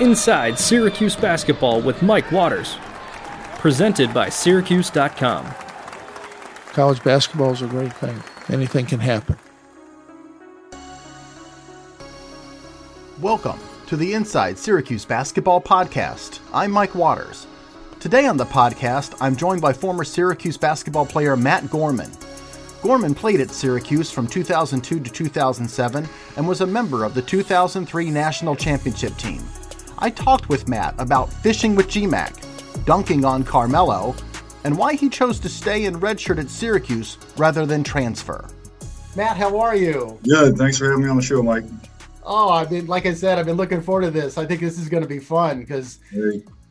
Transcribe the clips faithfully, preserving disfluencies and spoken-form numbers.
Inside Syracuse Basketball with Mike Waters, presented by Syracuse dot com. College basketball is a great thing. Anything can happen. Welcome to the Inside Syracuse Basketball Podcast. I'm Mike Waters. Today on the podcast, I'm joined by former Syracuse basketball player Matt Gorman. Gorman played at Syracuse from two thousand two to two thousand seven and was a member of the two thousand three National Championship team. I talked with Matt about fishing with G MAC, dunking on Carmelo, and why he chose to stay in redshirt at Syracuse rather than transfer. Matt, how are you? Good. Thanks for having me on the show, Mike. Oh, I mean, like I said, I've been looking forward to this. I think this is going to be fun because,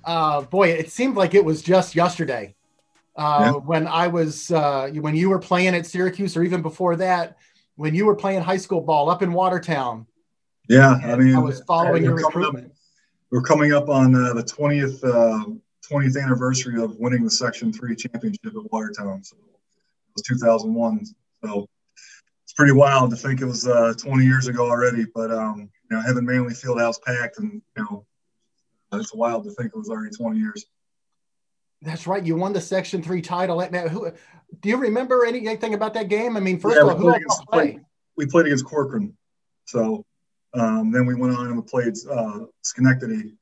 uh, boy, it seemed like it was just yesterday. Uh, yeah. When I was, uh, when you were playing at Syracuse, or even before that, when you were playing high school ball up in Watertown. Yeah, I mean, I was following your recruitment. Up, we're coming up on uh, the twentieth, uh, twentieth anniversary of winning the Section three championship at Watertown. So it was two thousand one. So it's pretty wild to think it was uh, twenty years ago already. But um, you know, having Manley Fieldhouse packed, and you know, it's wild to think it was already twenty years. That's right. You won the Section three title. Who, do you remember anything about that game? I mean, first yeah, of all, who did you play? We played against Corcoran. So um, then we went on and we played uh, Schenectady,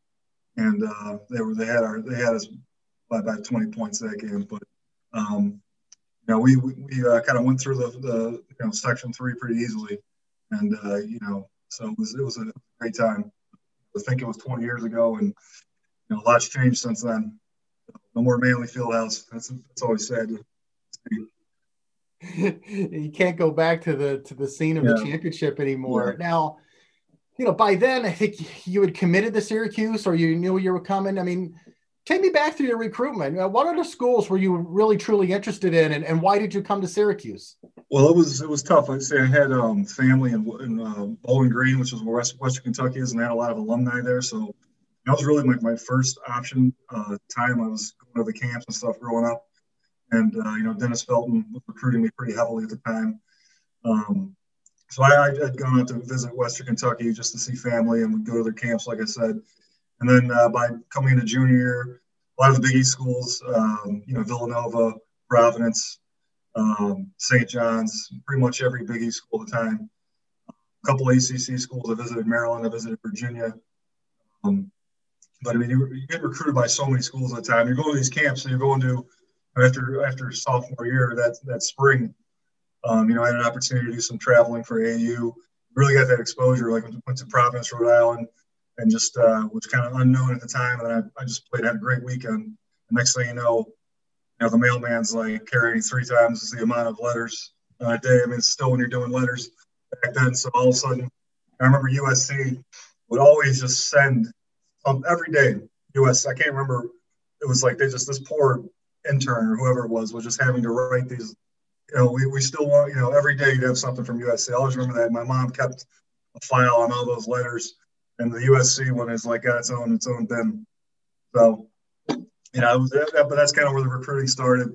and uh, they were they had our they had us by about twenty points that game. But um, you know, we we, we uh, kind of went through the, the you know, Section three pretty easily, and uh, you know, so it was it was a great time. I think it was twenty years ago, and you know, a lot's changed since then. No more Manley Fieldhouse. That's that's always sad to see. You can't go back to the to the scene of yeah. the championship anymore. Yeah. Now, you know, by then I think you had committed to Syracuse, or you knew you were coming. I mean, take me back through your recruitment. What other schools were you really truly interested in, and, and why did you come to Syracuse? Well, it was it was tough. I'd say I had um, family in, in uh, Bowling Green, which is where West, Western Kentucky is, and I had a lot of alumni there, so. That was really like my, my first option uh, time. I was going to the camps and stuff growing up. And, uh, you know, Dennis Felton was recruiting me pretty heavily at the time. Um, so I had gone out to visit Western Kentucky just to see family, and would go to their camps, like I said. And then uh, by coming into junior year, a lot of the Big East schools, um, you know, Villanova, Providence, um, Saint John's, pretty much every Big East school at the time. A couple A C C schools. I visited Maryland. I visited Virginia. Um, But I mean, you, you get recruited by so many schools at the time. You're going to these camps, and you're going to after after sophomore year that that spring. Um, you know, I had an opportunity to do some traveling for A A U. Really got that exposure. Like went to Providence, Rhode Island, and just uh, was kind of unknown at the time. And I, I just played, had a great weekend. The next thing you know, you know the mailman's like carrying three times the amount of letters a day. I mean, it's still when you're doing letters back then. So all of a sudden, I remember U S C would always just send. Um, every day, U S I can't remember. It was like they just this poor intern or whoever it was was just having to write these. You know, we, we still want. You know, every day you'd have something from U S C. I always remember that. My mom kept a file on all those letters, and the U S C one is like got its own its own bin. So, you know, that, that, but that's kind of where the recruiting started.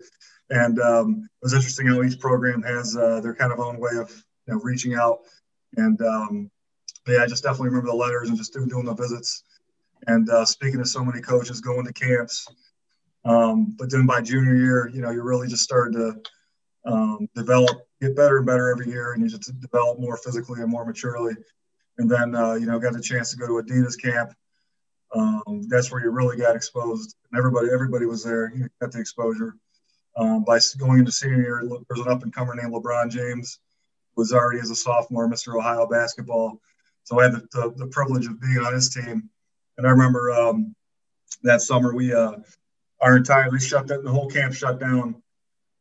And um, it was interesting how each program has uh, their kind of own way of you know, reaching out. And um, yeah, I just definitely remember the letters and just doing, doing the visits. And uh, speaking to so many coaches, going to camps. Um, but then by junior year, you know, you really just started to um, develop, get better and better every year, and you just develop more physically and more maturely. And then, uh, you know, got the chance to go to Adidas camp. Um, that's where you really got exposed. And everybody, everybody was there. You got the exposure. Um, by going into senior year, there's an up-and-comer named LeBron James, who was already as a sophomore, Mister Ohio basketball. So I had the, the, the privilege of being on his team. And I remember um, that summer we uh, our entire we shut down, the whole camp shut down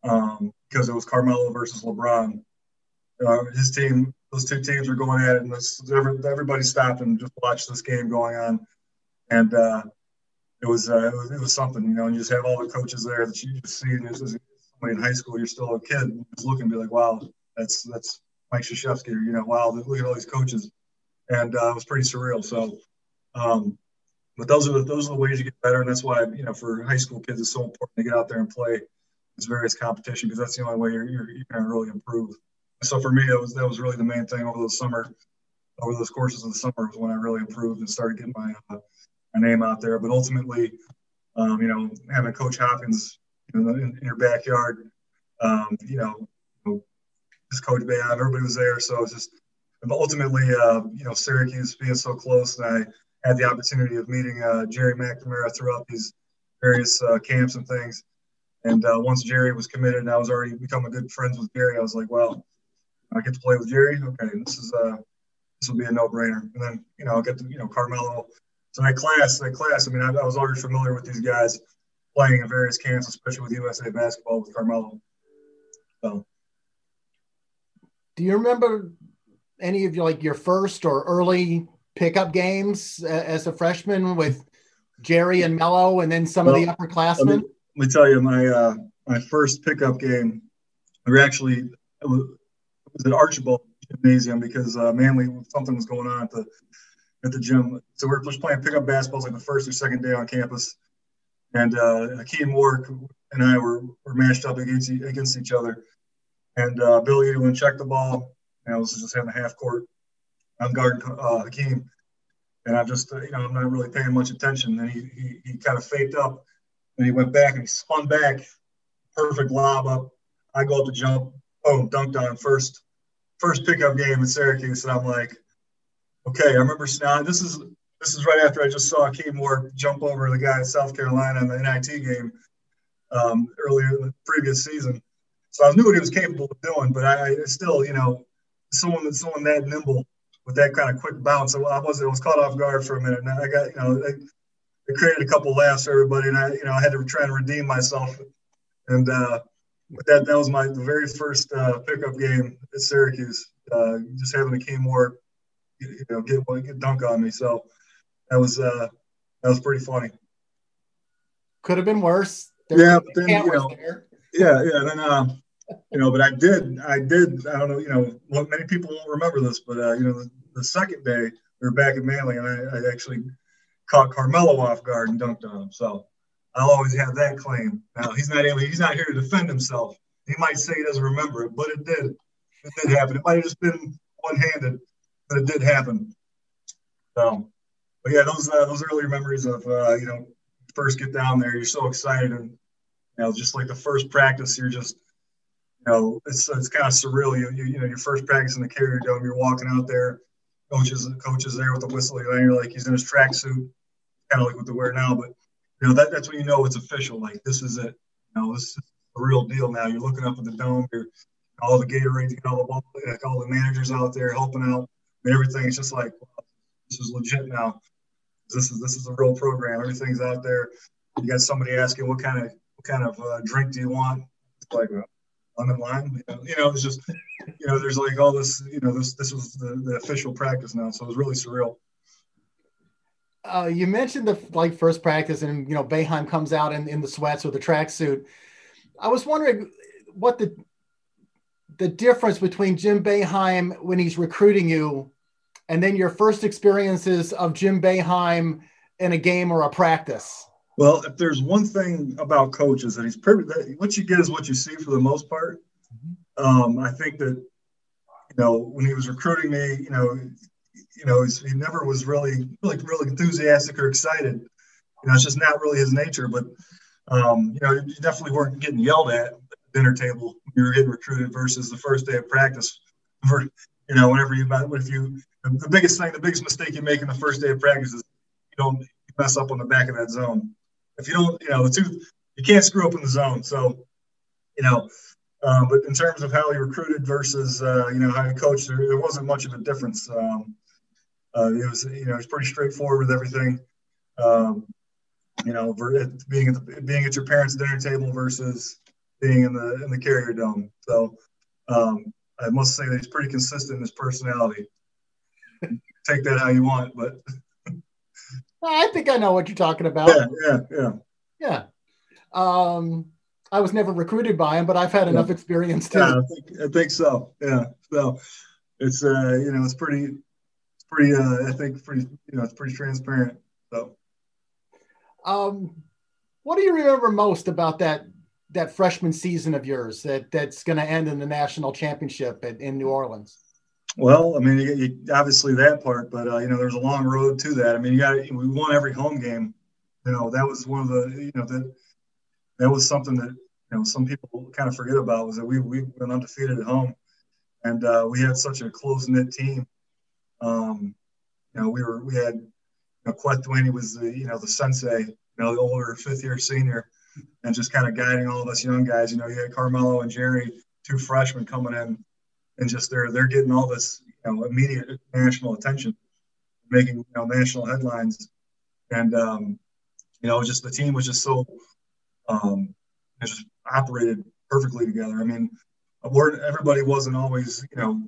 um, because it was Carmelo versus LeBron. Uh, his team, those two teams were going at it, and this, everybody stopped and just watched this game going on. And uh, it was uh, it was it was something, you know. And you just have all the coaches there that you just see. And this is in high school, you're still a kid, and just look and be like, wow, that's that's Mike Krzyzewski, or you know, wow, look at all these coaches. And uh, it was pretty surreal. So. Um, but those are the, those are the ways you get better, and that's why you know for high school kids it's so important to get out there and play this various competition, because that's the only way you're you're, you're going to really improve. And so for me, that was that was really the main thing over the summer, over those courses of the summer was when I really improved and started getting my uh, my name out there. But ultimately, um, you know, having Coach Hopkins in, in your backyard, um, you know, just Coach Boeheim, everybody was there. So it's just ultimately, uh, you know, Syracuse being so close, and I had the opportunity of meeting uh, Gerry McNamara throughout these various uh, camps and things. And uh, once Gerry was committed, and I was already becoming good friends with Gerry, I was like, well, I get to play with Gerry. Okay, this is uh, this will be a no-brainer. And then, you know, I'll get to, you know, Carmelo. So that class, that class, I mean, I, I was already familiar with these guys playing in various camps, especially with U S A basketball with Carmelo. So, do you remember any of your, like, your first or early pickup games as a freshman with Gerry and Mello, and then some well, of the upperclassmen? Let me, let me tell you, my uh, my first pickup game, we were actually it was, it was at Archibald Gymnasium because uh, Manley, something was going on at the at the gym. So we were just playing pickup basketballs like the first or second day on campus, and uh, Hakim Warrick and I were, were matched up against against each other, and uh, Billy Edelin checked the ball, and I was just having a half court. I'm guarding uh, Hakeem, and I'm just, uh, you know, I'm not really paying much attention. And he, he he kind of faked up, and he went back and he spun back, perfect lob up. I go up to jump, boom, dunked on first, first pickup game at Syracuse, and I'm like, okay, I remember. Now this is this is right after I just saw Hakim Warrick jump over the guy in South Carolina in the N I T game um, earlier in the previous season. So I knew what he was capable of doing, but I, I still, you know, someone that someone that nimble. With that kind of quick bounce, I was I was caught off guard for a minute. And I got, you know, it, it created a couple laughs for everybody, and I, you know, I had to try and redeem myself. And uh, but that that was my the very first uh, pickup game at Syracuse. Uh, just having a Hakim Warrick, you know, get get dunk on me. So that was uh, that was pretty funny. Could have been worse. There yeah, but then you know, there. yeah, yeah, then. Uh, You know, but I did, I did, I don't know, you know, well, many people won't remember this, but, uh, you know, the, the second day we were back at Manley, and I, I actually caught Carmelo off guard and dunked on him. So I'll always have that claim. Now, he's not able, he's not here to defend himself. He might say he doesn't remember it, but it did. It did happen. It might have just been one-handed, but it did happen. So, but yeah, those uh, those earlier memories of, uh, you know, first get down there, you're so excited. And, you know, just like the first practice, you're just, you know, it's it's kind of surreal. You, you you know, your first practice in the Carrier Dome, you're walking out there, coaches coaches there with the whistle, and you're like, he's in his tracksuit, kind of like what they wear now. But you know, that that's when you know it's official. Like, this is it. You know, this is the real deal. Now you're looking up at the dome. You're all the Gatorade, all the ball, like all the managers out there helping out and everything. It's just like, wow, this is legit now. This is this is a real program. Everything's out there. You got somebody asking what kind of what kind of uh, drink do you want? It's like, uh, in line, you know, you know, it's just, you know, there's like all this, you know, this this was the, the official practice now, so it was really surreal. Uh, you mentioned the like first practice, and you know, Boeheim comes out in, in the sweats with the tracksuit. I was wondering what the the difference between Jim Boeheim when he's recruiting you, and then your first experiences of Jim Boeheim in a game or a practice. Well, if there's one thing about coaches, that he's perfect, that what you get is what you see for the most part. Um, I think that, you know, when he was recruiting me, you know, you know, he never was really, like, really enthusiastic or excited. You know, it's just not really his nature. But, um, you know, you definitely weren't getting yelled at at the dinner table when you were getting recruited versus the first day of practice. For, you know, whenever you, if you, the biggest thing, the biggest mistake you make in the first day of practice is you don't mess up on the back of that zone. If you don't, you know, the two, you can't screw up in the zone. So, you know, uh, but in terms of how he recruited versus, uh, you know, how he coached, there, there wasn't much of a difference. Um, uh, it was, you know, it's pretty straightforward with everything. Um, you know, being at the, being at your parents' dinner table versus being in the in the Carrier Dome. So, um, I must say that he's pretty consistent in his personality. Take that how you want, but. I think I know what you're talking about. Yeah, yeah, yeah. Yeah. Um, I was never recruited by him, but I've had yeah. enough experience too. Yeah, I think, I think so. Yeah. So it's uh, you know, it's pretty, it's pretty. Uh, I think pretty. You know, it's pretty transparent. So, um, what do you remember most about that that freshman season of yours that that's going to end in the national championship at, in New Orleans? Well, I mean, you, you, obviously that part, but, uh, you know, there's a long road to that. I mean, you got we won every home game. You know, that was one of the, you know, that that was something that, you know, some people kind of forget about, was that we, we've been undefeated at home. And uh, we had such a close-knit team. Um, you know, we were, we had, you know, Kueth Duany was the, you know, the sensei, you know, the older fifth-year senior, and just kind of guiding all of us young guys. You know, you had Carmelo and Gerry, two freshmen coming in, and just they're, they're getting all this, you know, immediate national attention, making, you know, national headlines. And, um, you know, just the team was just so, um, just operated perfectly together. I mean, everybody wasn't always, you know,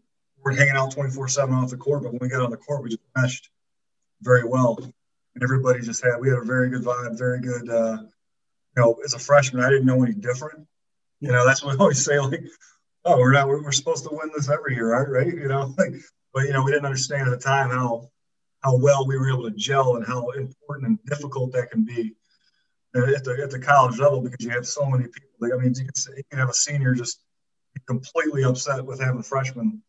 we're hanging out twenty-four seven off the court, but when we got on the court, we just meshed very well. And everybody just had, we had a very good vibe, very good, uh, you know, as a freshman, I didn't know any different. You know, that's what I always say, like, oh, we're not, we're supposed to win this every year, right? Right? You know, like, but, you know, we didn't understand at the time how, how well we were able to gel and how important and difficult that can be at the, at the college level, because you have so many people. Like, I mean, you can, you can have a senior just completely upset with having a freshman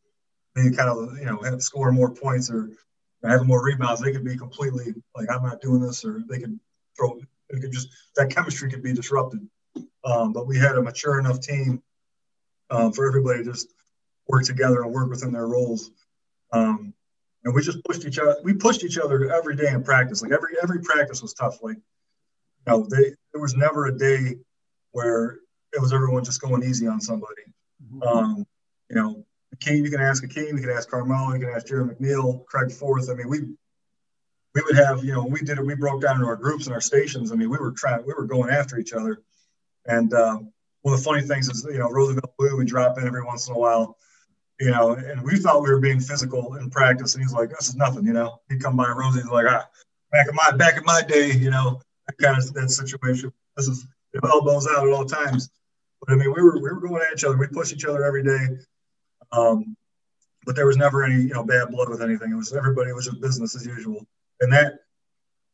being kind of, you know, have score more points or having more rebounds. They could be completely like, I'm not doing this, or they could throw, it could just, that chemistry could be disrupted. Um, but we had a mature enough team um, for everybody to just work together and work within their roles. Um, and we just pushed each other. We pushed each other every day in practice. Like every, every practice was tough. Like, you know, they, there was never a day where it was everyone just going easy on somebody. Um, you know, Hakim, you can ask Hakim, you can ask Carmelo, you can ask Gerry McNamara, Craig Forth. I mean, we we would have, you know, we did it. We broke down into our groups and our stations. I mean, we were trying, we were going after each other. And uh, one of the funny things is, you know, Roosevelt Bouie would drop in every once in a while, you know, and we thought we were being physical in practice. And he's like, this is nothing, you know. He'd come by Rosie's like, ah, back in my back in my day, you know, that kind of that situation. This is you know, elbows out at all times. But I mean, we were, we were going at each other. We pushed each other every day. Um, but there was never any, you know, bad blood with anything. It was everybody was just business as usual. And that,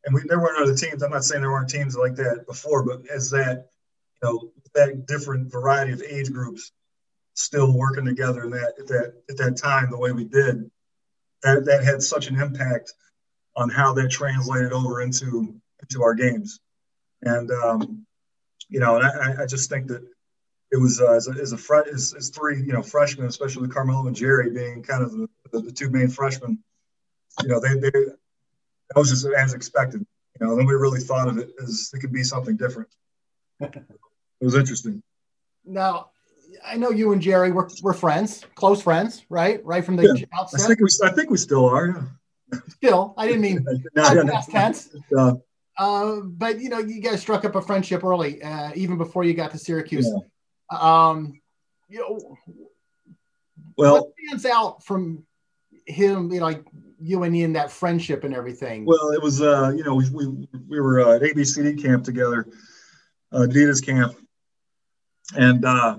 and we, there weren't other teams. I'm not saying there weren't teams like that before, but as that, you know, that different variety of age groups still working together in that, at that, at that time, the way we did, that, that had such an impact on how that translated over into, into our games. And, um, you know, and I, I just think that, it was uh, as a, as, a as, as three, you know, freshmen, especially Carmelo and Gerry being kind of the, the, the two main freshmen, you know, they, they, that was just as expected, you know, nobody really thought of it as it could be something different. It was interesting. Now, I know you and Gerry were, were friends, close friends, right? Right from the yeah. outset. I think, we, I think we still are. Yeah. Still, I didn't mean no, no, past no. tense. Uh, uh, but, you know, you guys struck up a friendship early, uh, even before you got to Syracuse. Yeah. Um, you know, well, what stands out from him, you know, like you and Ian, that friendship and everything? Well, it was, uh, you know, we we, we were uh, at A B C D camp together, uh, Adidas camp. And uh,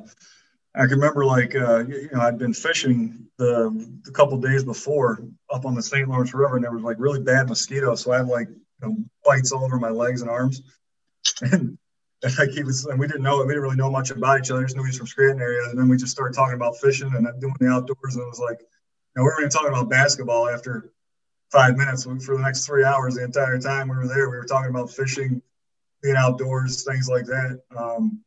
I can remember, like, uh, you know, I'd been fishing the, the couple days before up on the Saint Lawrence River, and there was, like, really bad mosquitoes. So I had, like, you know, bites all over my legs and arms. And And, like he was, and we didn't know we didn't really know much about each other. Just knew he was from Scranton area, and then we just started talking about fishing and doing the outdoors. And it was like, you know, we were even talking about basketball after five minutes. We, for the next three hours, the entire time we were there, we were talking about fishing, being outdoors, things like that. Um,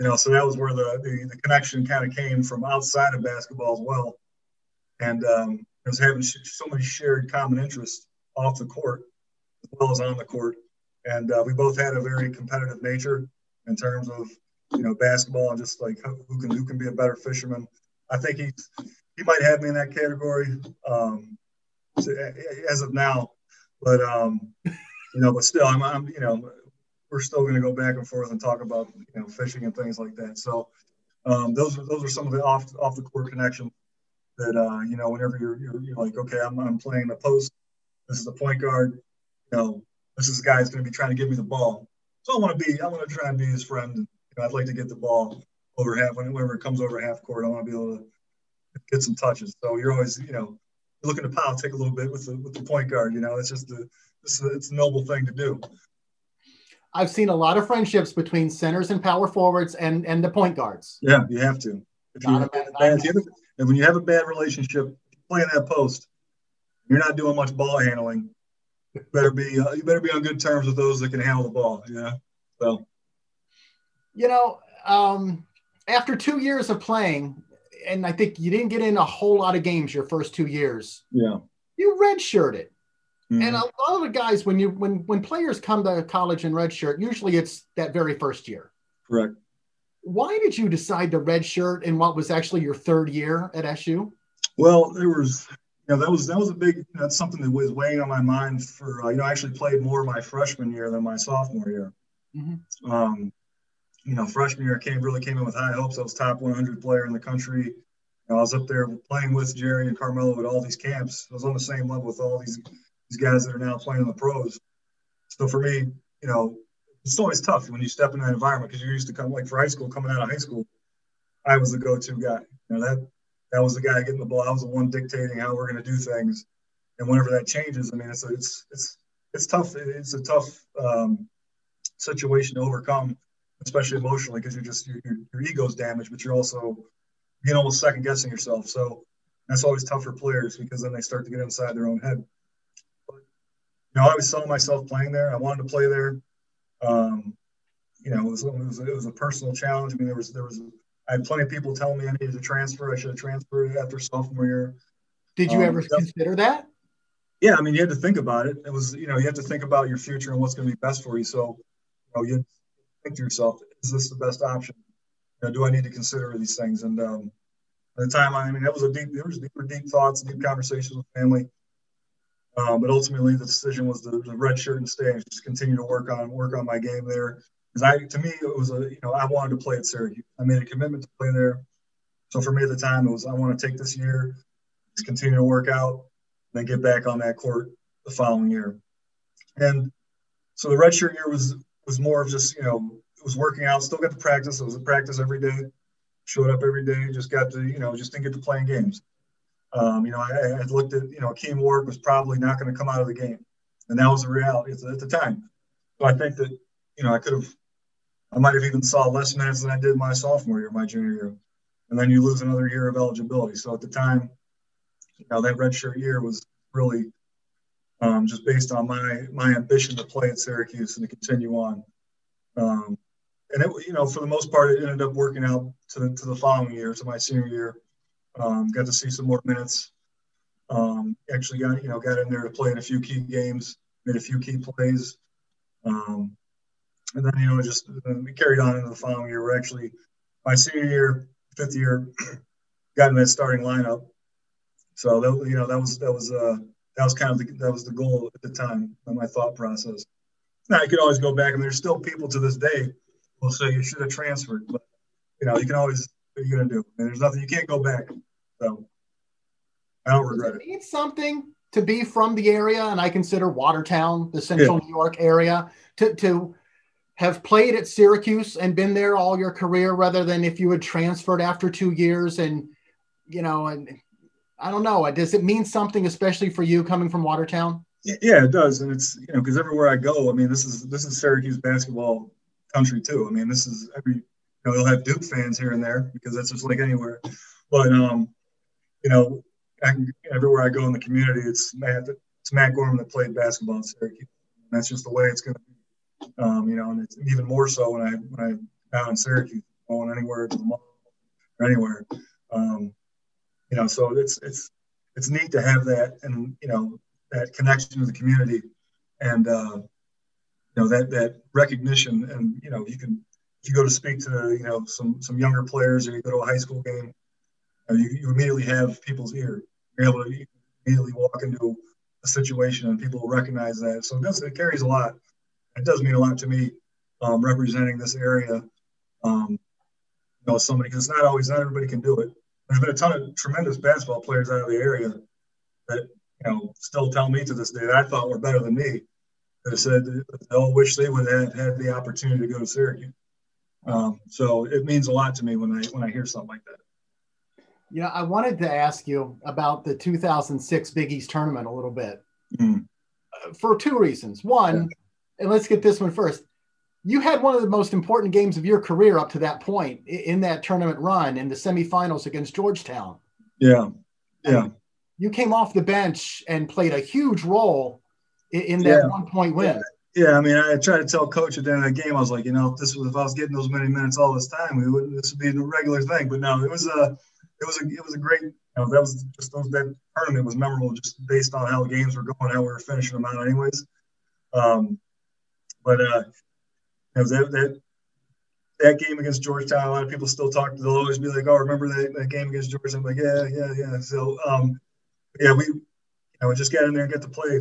you know, so that was where the the, the connection kind of came from outside of basketball as well. And um, it was having so many shared common interests off the court as well as on the court. And uh, we both had a very competitive nature in terms of, you know, basketball and just like who can who can be a better fisherman. I think he he might have me in that category um, as of now, but um, you know, but still, I'm, I'm you know, we're still going to go back and forth and talk about, you know, fishing and things like that. So um, those are those are some of the off off the court connections that uh, you know, whenever you're, you're you're like, okay, I'm I'm playing the post. This is the point guard. You know, this is a guy who's going to be trying to give me the ball. So I want to be, I want to try and be his friend. You know, I'd like to get the ball over half, whenever it comes over half court, I want to be able to get some touches. So you're always, you know, looking to politic a little bit with the, with the point guard. You know, it's just a, it's a, it's a noble thing to do. I've seen a lot of friendships between centers and power forwards and, and the point guards. Yeah, you have to. If you have bad, bad, if you have a, and when you have a bad relationship, playing that post, you're not doing much ball handling. You better be uh, you better be on good terms with those that can handle the ball. Yeah. So, you know, um, after two years of playing, and I think you didn't get in a whole lot of games your first two years. Yeah. You redshirted. Mm-hmm. And a lot of the guys, when you when when players come to college and redshirt, usually it's that very first year. Correct. Why did you decide to redshirt in what was actually your third year at S U? Well, there was, you know, that was that was a big that's something that was weighing on my mind for uh, you know, I actually played more my freshman year than my sophomore year. Mm-hmm. Um, you know, freshman year came really came in with high hopes. I was top one hundred player in the country. You know, I was up there playing with Gerry and Carmelo at all these camps. I was on the same level with all these. These guys that are now playing in the pros. So for me, you know, it's always tough when you step in that environment because you're used to come like for high school, coming out of high school, I was the go-to guy. You know, that that was the guy getting the ball. I was the one dictating how we're going to do things. And whenever that changes, I mean, it's it's it's it's tough. It's a tough um, situation to overcome, especially emotionally, because you're just your your ego's damaged, but you're also you know second guessing yourself. So that's always tough for players because then they start to get inside their own head. You know, I always saw myself playing there. I wanted to play there. Um, you know, it was, it was it was a personal challenge. I mean, there was there was I had plenty of people telling me I needed to transfer. I should have transferred after sophomore year. Did you um, ever consider that? Yeah, I mean, you had to think about it. It was you know you had to think about your future and what's going to be best for you. So, you know, you think to yourself, is this the best option? You know, do I need to consider these things? And um, at the time, I mean, that was a deep there was deeper deep thoughts, deep conversations with family. Um, but ultimately, the decision was the, the red shirt and stay and just continue to work on work on my game there. Because I, to me, it was a you know I wanted to play at Syracuse. I made a commitment to play there. So for me at the time, it was I want to take this year, just continue to work out, and then get back on that court the following year. And so the red shirt year was was more of just you know it was working out. Still got to practice. It was a practice every day. Showed up every day. Just got to you know just didn't get to playing games. Um, you know, I, I looked at, you know, Hakim Warrick was probably not going to come out of the game. And that was the reality at the, at the time. So I think that, you know, I could have, I might have even saw less minutes than I did my sophomore year, my junior year. And then you lose another year of eligibility. So at the time, you know, that redshirt year was really um, just based on my my ambition to play at Syracuse and to continue on. Um, and, it, you know, for the most part, it ended up working out to the, to the following year, to my senior year. Um, got to see some more minutes. Um, actually got, you know, got in there to play in a few key games, made a few key plays. Um, and then, you know, just uh, we carried on into the following year. We're actually, my senior year, fifth year, got in that starting lineup. So, that, you know, that was, that was, uh, that was kind of the, that was the goal at the time of my thought process. Now, you could always go back. I mean, there's still people to this day who'll say you should have transferred, but, you know, you can always, what are you going to do? And there's nothing, you can't go back. So I don't regret it. It's something to be from the area, and I consider Watertown, the central yeah. New York area, to, to have played at Syracuse and been there all your career rather than if you had transferred after two years and, you know, and I don't know. Does it mean something, especially for you coming from Watertown? Yeah, it does. And it's, you know, because everywhere I go, I mean, this is, this is Syracuse basketball country too. I mean, this is every, you know, they'll have Duke fans here and there because that's just like anywhere. But, um, you know, I can, everywhere I go in the community, it's Matt, it's Matt Gorman that played basketball in Syracuse. And that's just the way it's going to be, um, you know, and it's even more so when, I, when I'm down in Syracuse, going anywhere to the mall or anywhere. Um, you know, so it's, it's, it's neat to have that and, you know, that connection to the community and, uh, you know, that, that recognition and, you know, you can, if you go to speak to, you know, some some younger players or you go to a high school game, you, know, you, you immediately have people's ear. You're able to immediately walk into a situation and people will recognize that. So it, does, it carries a lot. It does mean a lot to me um, representing this area. Um, you know, somebody, because it's not always, not everybody can do it. There's been a ton of tremendous basketball players out of the area that, you know, still tell me to this day that I thought were better than me. That said they all wish they would have had the opportunity to go to Syracuse. Um, so it means a lot to me when I, when I hear something like that. You know, I wanted to ask you about the two thousand six Big East tournament a little bit mm. uh, for two reasons. One, yeah. and let's get this one first. You had one of the most important games of your career up to that point in, in that tournament run in the semifinals against Georgetown. Yeah. Yeah. Um, you came off the bench and played a huge role in, in that yeah. one-point win. Yeah. Yeah, I mean, I tried to tell Coach at the end of the game, I was like, you know, if this was if I was getting those many minutes all this time, we wouldn't. This would be the regular thing. But no, it was a, it was a, it was a great. You know, that was just those, that tournament was memorable just based on how the games were going, how we were finishing them out, anyways. Um, but uh, you know, that that that game against Georgetown, a lot of people still talk. They'll always be like, "Oh, remember that, that game against Georgetown?" I'm like, yeah, yeah, yeah. So, um, yeah, we, you know, we just got in there and got to play.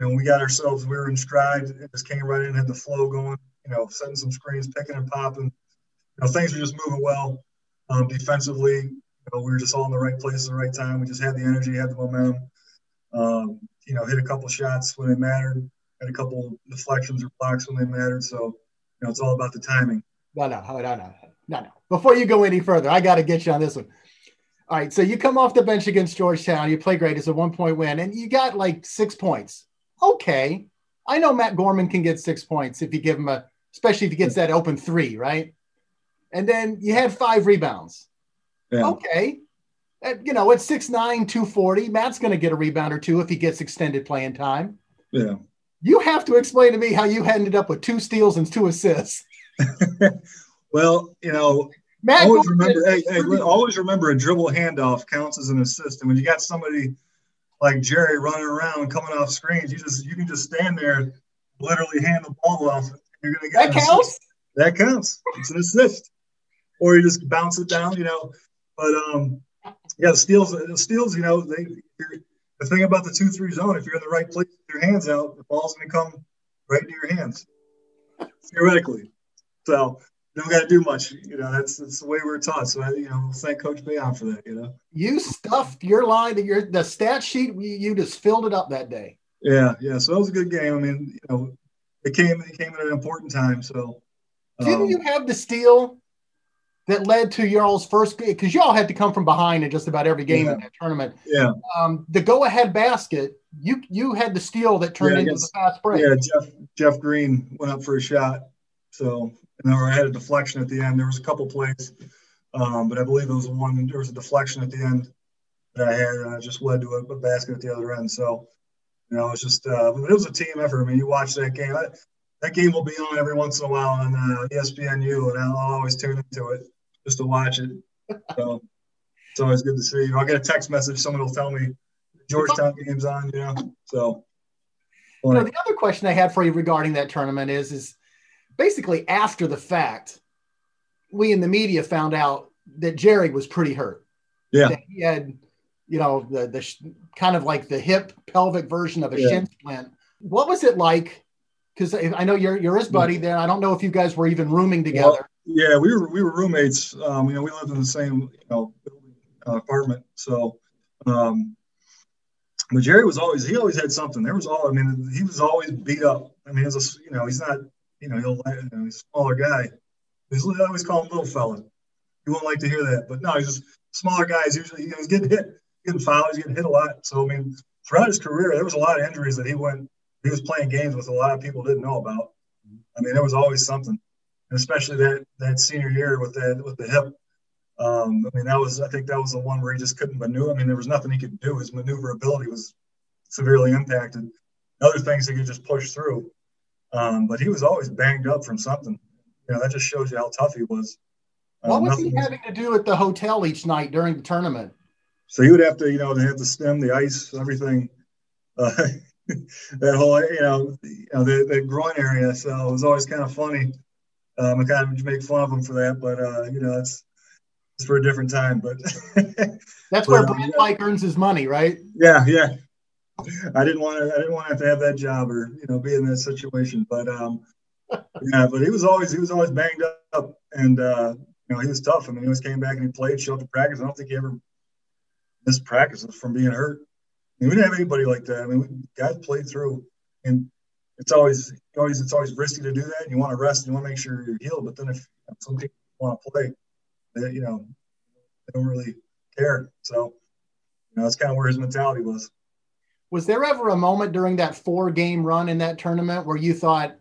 And we got ourselves, we were in stride. It just came right in, had the flow going, you know, setting some screens, picking and popping. You know, things were just moving well. Um, defensively, you know, we were just all in the right place at the right time. We just had the energy, had the momentum. Um, you know, hit a couple shots when they mattered, had a couple deflections or blocks when they mattered. So, you know, it's all about the timing. No, no, no, no, no, no. Before you go any further, I got to get you on this one. All right, so you come off the bench against Georgetown. You play great. It's a one-point win, and you got like six points. Okay, I know Matt Gorman can get six points if you give him a, especially if he gets that open three, right? And then you had five rebounds. Yeah. Okay, at, you know, at six nine, two forty, Matt's going to get a rebound or two if he gets extended playing time. Yeah. You have to explain to me how you ended up with two steals and two assists. Well, you know, Matt always remember, hey, hey, always remember a dribble handoff counts as an assist, and when you got somebody like Gerry running around, coming off screens, you just you can just stand there, literally hand the ball off. You're gonna get that counts. Assist. That counts. It's an assist, or you just bounce it down, you know. But um, yeah, steals, steals. You know, they the thing about the two-three zone. If you're in the right place with your hands out, the ball's gonna come right to your hands, theoretically. So you don't got to do much. You know, that's that's the way we're taught. So I, you know, thank Coach Boeheim for that. You know, you stuffed your line to your the stat sheet. You, you just filled it up that day. Yeah, yeah. So that was a good game. I mean, you know, it came it came at an important time. So um, didn't you have the steal that led to y'all's first game? Because y'all had to come from behind in just about every game yeah. in that tournament. Yeah. Um, the go ahead basket. You you had the steal that turned yeah, into guess, the fast break. Yeah, Jeff Jeff Green went up for a shot. So. And then I had a deflection at the end. There was a couple plays, um, but I believe it was one. There was a deflection at the end that I had, and I just led to a, a basket at the other end. So, you know, it was just uh, it was a team effort. I mean, you watch that game. I, that game will be on every once in a while on uh, E S P N U, and I'll always tune into it just to watch it. So it's always good to see. You know, I get a text message. Someone will tell me Georgetown game's on. You know, so. You know, the other question I had for you regarding that tournament is is. Basically, after the fact, we in the media found out that Gerry was pretty hurt. Yeah. That he had, you know, the, the sh- kind of like the hip pelvic version of a yeah. shin splint. What was it like? Because I know you're, you're his buddy there. I don't know if you guys were even rooming together. Well, yeah, we were we were roommates. Um, you know, we lived in the same, you know, apartment. So, um, but Gerry was always, he always had something. There was all, I mean, he was always beat up. I mean, it was a, you know, he's not, You know, he'll, you know, he's a smaller guy. He's, I always call him little fella. You won't like to hear that. But no, he's just smaller guys. Usually, you know, he's getting hit, getting fouled. He's getting hit a lot. So, I mean, throughout his career, there was a lot of injuries that he went, he was playing games with a lot of people didn't know about. I mean, there was always something. And especially that that senior year with that with the hip. Um, I mean, that was, I think that was the one where he just couldn't maneuver. I mean, there was nothing he could do. His maneuverability was severely impacted. Other things he could just push through. Um, but he was always banged up from something. You know, that just shows you how tough he was. Uh, what was he having to do at the hotel each night during the tournament? So he would have to, you know, they have to stem the ice, everything, uh, that whole, you know, you know the, the groin area. So it was always kind of funny. Um, I kind of make fun of him for that, but, uh, you know, it's, it's for a different time. But that's but, where Brent Pike um, yeah. earns his money, right? Yeah, yeah. I didn't want to. I didn't want to have to have that job or you know be in that situation. But um, yeah. But he was always he was always banged up, and uh, you know he was tough. I mean, he always came back and he played, showed up to practice. I don't think he ever missed practices from being hurt. I mean, we didn't have anybody like that. I mean, we, guys played through, and it's always always it's always risky to do that. And you want to rest, and you want to make sure you're healed. But then if some people want to play, they, you know, they don't really care. So you know that's kind of where his mentality was. Was there ever a moment during that four-game run in that tournament where you thought,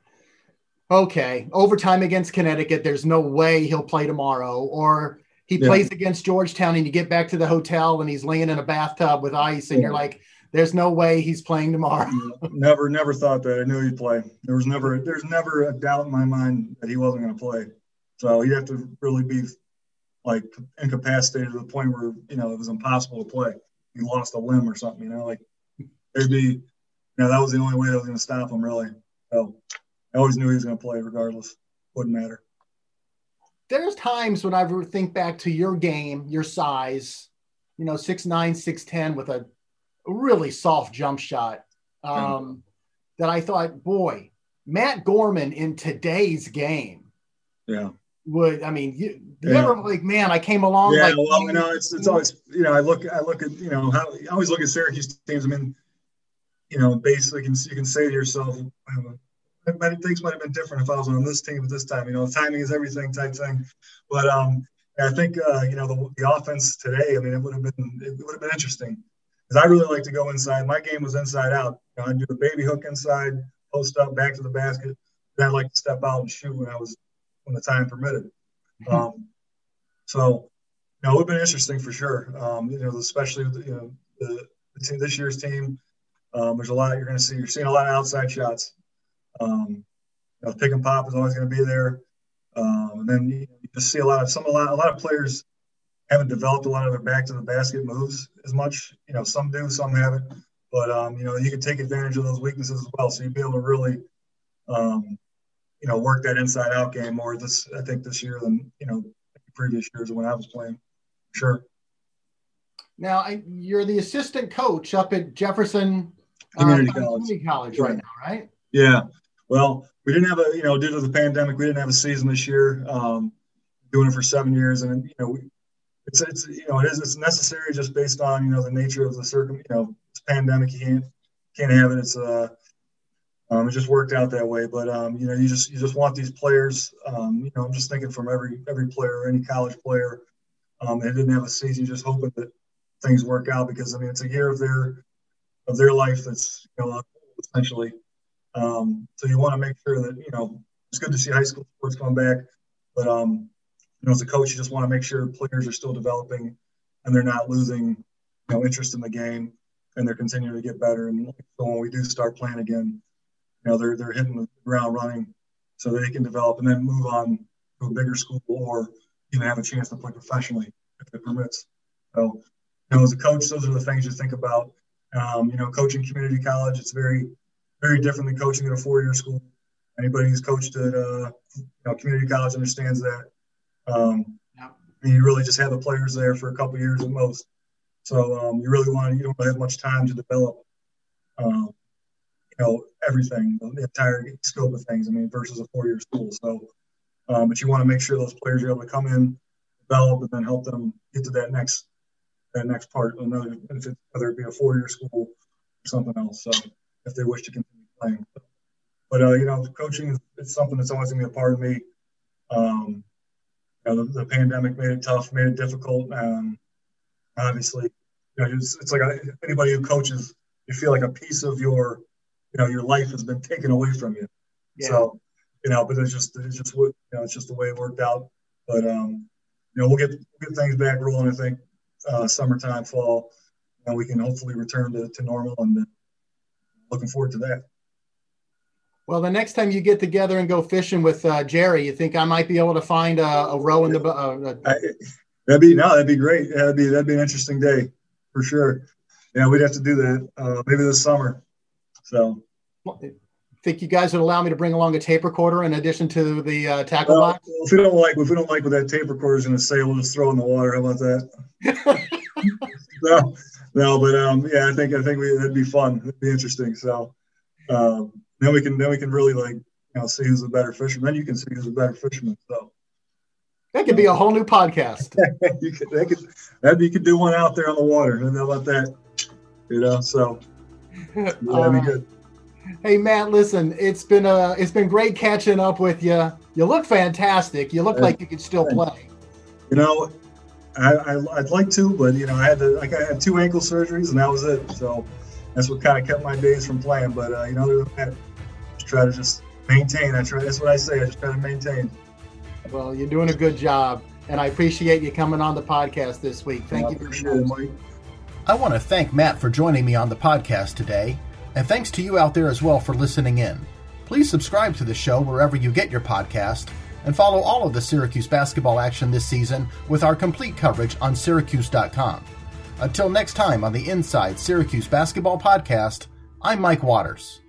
okay, overtime against Connecticut, there's no way he'll play tomorrow, or he yeah. plays against Georgetown, and you get back to the hotel and he's laying in a bathtub with ice, and yeah. you're like, there's no way he's playing tomorrow. Never, never thought that. I knew he'd play. There was never, there's never a doubt in my mind that he wasn't going to play. So he'd have to really be like incapacitated to the point where, you know, it was impossible to play. He lost a limb or something, you know, like there'd be, you know, that was the only way that was going to stop him really. So I always knew he was going to play regardless. Wouldn't matter. There's times when I think back to your game, your size, you know, six nine, six ten with a really soft jump shot, um, mm. that I thought, boy, Matt Gorman in today's game. Yeah. Would, I mean, you, you yeah. never like, man, I came along. Yeah, like, well, you know, it's, it's always, you know, I look, I look at, you know, how, I always look at Syracuse teams. I mean, you know, basically you can, you can say to yourself, things might have been different if I was on this team at this time, you know, timing is everything type thing. But um, I think, uh, you know, the, the offense today, I mean, it would have been, it would have been interesting because I really like to go inside. My game was inside out. You know, I'd do a baby hook inside, post up, back to the basket. Then I'd like to step out and shoot when I was, when the time permitted. Um, so, you know, it would have been interesting for sure. Um, you know, especially with, you know, the, the team, this year's team, um, there's a lot you're going to see. You're seeing a lot of outside shots. Um, you know, pick and pop is always going to be there. Um, and then you, you just see a lot of, some, a lot, a lot of players haven't developed a lot of their back to the basket moves as much. You know, some do, some haven't, but, um, you know, you can take advantage of those weaknesses as well. So you'd be able to really, um, you know, work that inside out game more this, I think this year than, you know, previous years when I was playing. Sure. Now I, you're the assistant coach up at Jefferson Community, um, College. Community College right. right now, right? Yeah. Well, we didn't have a, you know, due to the pandemic, we didn't have a season this year, um, doing it for seven years. And, you know, we, it's, it's, you know, it is, it's necessary just based on, you know, the nature of the circum, you know, this pandemic, you can't, can't have it. It's, uh, Um, it just worked out that way, but um, you know, you just you just want these players. Um, you know, I'm just thinking from every every player, any college player, um, that didn't have a season, just hoping that things work out because I mean, it's a year of their of their life that's, you know, essentially. Um, so you want to make sure that, you know, it's good to see high school sports come back, but um, you know, as a coach, you just want to make sure players are still developing and they're not losing, you know, interest in the game and they're continuing to get better. And so when we do start playing again, you know, they're, they're hitting the ground running so they can develop and then move on to a bigger school or even have a chance to play professionally if it permits. So, you know, as a coach, those are the things you think about. Um, you know, coaching community college, it's very, very different than coaching at a four-year school. Anybody who's coached at uh, you know, community college understands that. Um, yeah. And you really just have the players there for a couple of years at most. So um, you really want to, you don't have much time to develop. Um, You know, everything, the entire scope of things, I mean, versus a four-year school. So, um, but you want to make sure those players are able to come in, develop, and then help them get to that next that next part, another, whether it be a four-year school or something else, so if they wish to continue playing. But, uh, you know, coaching is it's something that's always going to be a part of me. Um, you know, the, the pandemic made it tough, made it difficult. Um, obviously, you know, it's, it's like a, anybody who coaches, you feel like a piece of your – you know, your life has been taken away from you. Yeah. So, you know, but it's just, it's just what, you know, it's just the way it worked out. But, um, you know, we'll get, we'll get things back rolling, I think, uh, summertime, fall, and we can hopefully return to, to normal. And looking forward to that. Well, the next time you get together and go fishing with uh, Gerry, you think I might be able to find a, a row in the uh, – I, that'd be, no, that'd be great. That'd be, that'd be an interesting day for sure. Yeah, we'd have to do that uh, maybe this summer. So I think you guys would allow me to bring along a tape recorder in addition to the uh, tackle well, box. If we don't like, if we don't like what that tape recorder is going to say, we'll just throw in the water. How about that? no, no, but um, yeah, I think I think we, that'd be fun. It'd be interesting. So um, then we can then we can really like you know see who's the better fisherman. You can see who's the better fisherman. So that could be a whole new podcast. you could that could that you could do one out there on the water. And how about that? You know, so. Yeah, that'd be good. Uh, hey Matt, listen, it's been uh it's been great catching up with you. You look fantastic. You look uh, like you could still play. You know, I, I I'd like to, but you know, I had to. Like, I had two ankle surgeries, and that was it. So that's what kind of kept my days from playing. But uh, you know, other than that, just try to just maintain. I try. That's what I say. I just try to maintain. Well, you're doing a good job. and I appreciate you coming on the podcast this week. Thank you very much. I want to thank Matt for joining me on the podcast today, and thanks to you out there as well for listening in. Please subscribe to the show wherever you get your podcast, and follow all of the Syracuse basketball action this season with our complete coverage on Syracuse dot com. Until next time on the Inside Syracuse Basketball Podcast, I'm Mike Waters.